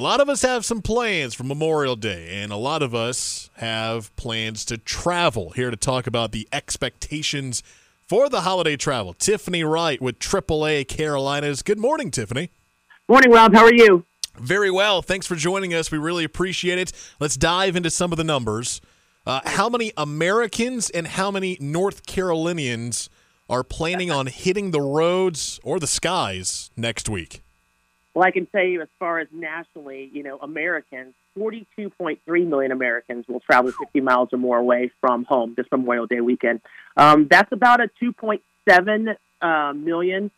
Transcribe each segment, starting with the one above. A lot of us have some plans for Memorial Day, and a lot of us have plans to travel. Here to talk about the expectations for the holiday travel, Tiffany Wright with AAA Carolinas. Good morning, Tiffany. Morning, Rob. How are you? Very well. Thanks for joining us. We really appreciate it. Let's dive into some of the numbers. How many Americans and how many North Carolinians are planning on hitting the roads or the skies next week? Well, I can tell you as far as nationally, Americans, 42.3 million Americans will travel 50 miles or more away from home this Memorial Day weekend. That's about a 2.7 million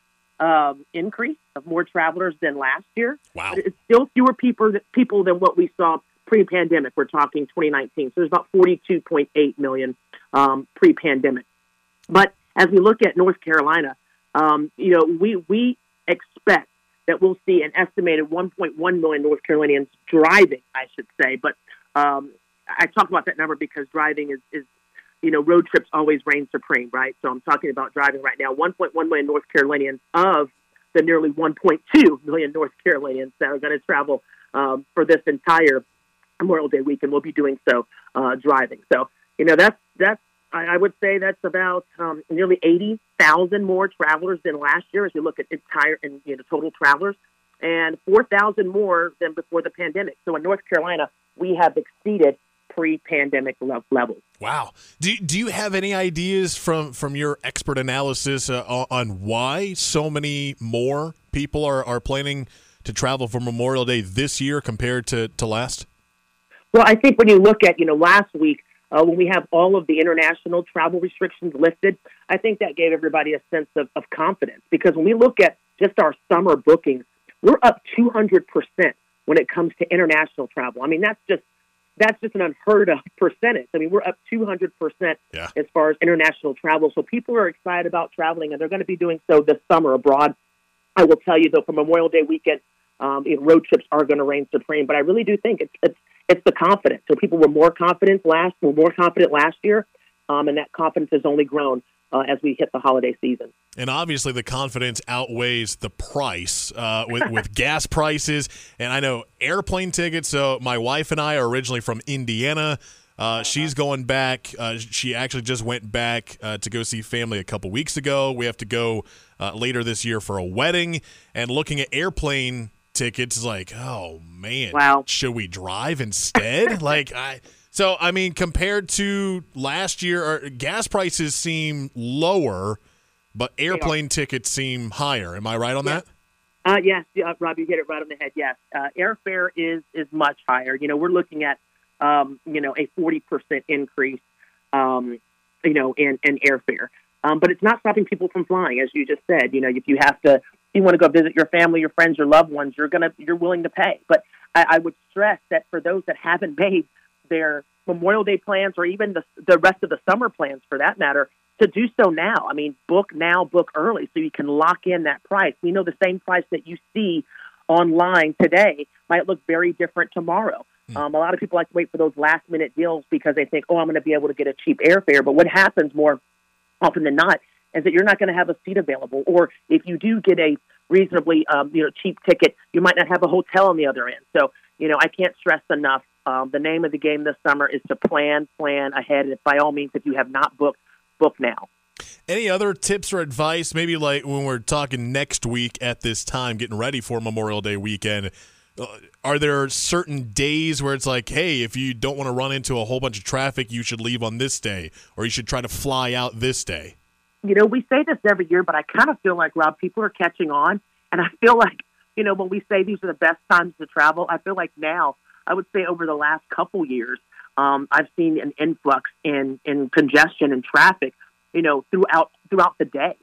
increase of more travelers than last year. Wow. But it's still fewer people than what we saw pre-pandemic. We're talking 2019. So there's about 42.8 million pre-pandemic. But as we look at North Carolina, we expect that we'll see an estimated 1.1 million North Carolinians driving, I should say. But I talk about that number because driving is road trips always reign supreme, right? So I'm talking about driving right now. 1.1 million North Carolinians of the nearly 1.2 million North Carolinians that are going to travel for this entire Memorial Day weekend will be doing so driving. So, that's I would say that's about nearly 80,000 more travelers than last year as you look at total travelers, and 4,000 more than before the pandemic. So in North Carolina, we have exceeded pre-pandemic levels. Wow. Do you have any ideas from your expert analysis on why so many more people are planning to travel for Memorial Day this year compared to last? Well, I think when you look at, last week, when we have all of the international travel restrictions lifted, I think that gave everybody a sense of confidence. Because when we look at just our summer bookings, we're up 200% when it comes to international travel. I mean, that's just an unheard of percentage. I mean, we're up 200% as far as international travel. So people are excited about traveling, and they're going to be doing so this summer abroad. I will tell you, though, for Memorial Day weekend, road trips are going to reign supreme. But I really do think it's the confidence. So people were more confident last year, and that confidence has only grown as we hit the holiday season. And obviously the confidence outweighs the price with gas prices. And I know airplane tickets, so my wife and I are originally from Indiana. She's going back. She actually just went back to go see family a couple weeks ago. We have to go later this year for a wedding. And looking at airplane tickets is like, oh man, wow. Should we drive instead? Compared to last year, gas prices seem lower, but airplane tickets seem higher. Am I right on that? Yes, Rob, you hit it right on the head. Yes, airfare is much higher. We're looking at a 40% increase, in airfare. But it's not stopping people from flying, as you just said. If you have to. You want to go visit your family, your friends, your loved ones, you're willing to pay. But I would stress that for those that haven't made their Memorial Day plans or even the rest of the summer plans, for that matter, to do so now. I mean, book now, book early so you can lock in that price. We know the same price that you see online today might look very different tomorrow. A lot of people like to wait for those last-minute deals because they think, I'm going to be able to get a cheap airfare. But what happens more often than not is that you're not going to have a seat available, or if you do get a reasonably cheap ticket, you might not have a hotel on the other end. So, I can't stress enough, the name of the game this summer is to plan ahead, and by all means, if you have not booked, book now. Any other tips or advice, maybe like when we're talking next week at this time, getting ready for Memorial Day weekend, are there certain days where it's like, hey, if you don't want to run into a whole bunch of traffic, you should leave on this day, or you should try to fly out this day? We say this every year, but I kind of feel like, Rob, people are catching on. And I feel like, when we say these are the best times to travel, I feel like now, I would say over the last couple years, I've seen an influx in congestion and traffic, throughout the day.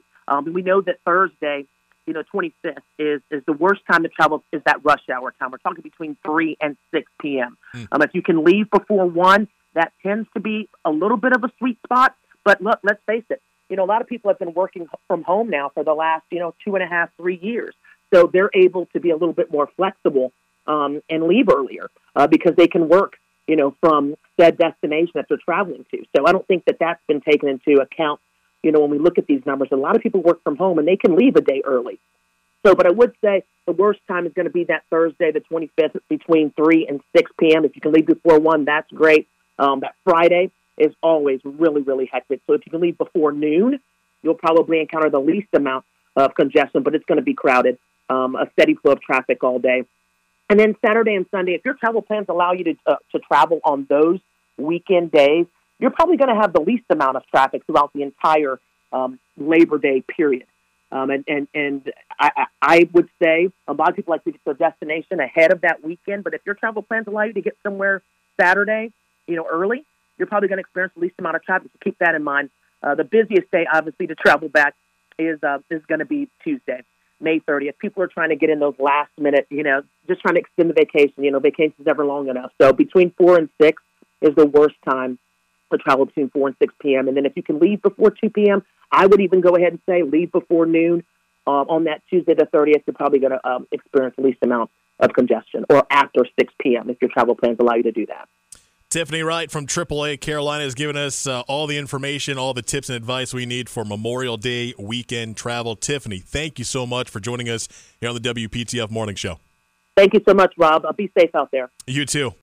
We know that Thursday, 25th is the worst time to travel, is that rush hour time. We're talking between 3 and 6 p.m. If you can leave before 1, that tends to be a little bit of a sweet spot. But look, let's face it. A lot of people have been working from home now for the last, 2.5, 3 years. So they're able to be a little bit more flexible and leave earlier because they can work, from said destination that they're traveling to. So I don't think that's been taken into account, when we look at these numbers. A lot of people work from home and they can leave a day early. So, but I would say the worst time is going to be that Thursday, the 25th, between 3 and 6 p.m. If you can leave before 1, that's great. That Friday is always really, really hectic. So if you can leave before noon, you'll probably encounter the least amount of congestion, but it's going to be crowded, a steady flow of traffic all day. And then Saturday and Sunday, if your travel plans allow you to travel on those weekend days, you're probably going to have the least amount of traffic throughout the entire Labor Day period. And I would say a lot of people like to get to a destination ahead of that weekend, but if your travel plans allow you to get somewhere Saturday, early, you're probably going to experience the least amount of traffic. So keep that in mind. The busiest day, obviously, to travel back is going to be Tuesday, May 30th. People are trying to get in those last minute, just trying to extend the vacation. Vacation's never long enough. So between 4 and 6 is the worst time to travel, between 4 and 6 p.m. And then if you can leave before 2 p.m., I would even go ahead and say leave before noon on that Tuesday the 30th. You're probably going to experience the least amount of congestion, or after 6 p.m. if your travel plans allow you to do that. Tiffany Wright from AAA Carolina has given us all the information, all the tips and advice we need for Memorial Day weekend travel. Tiffany, thank you so much for joining us here on the WPTF Morning Show. Thank you so much, Rob. Be safe out there. You too.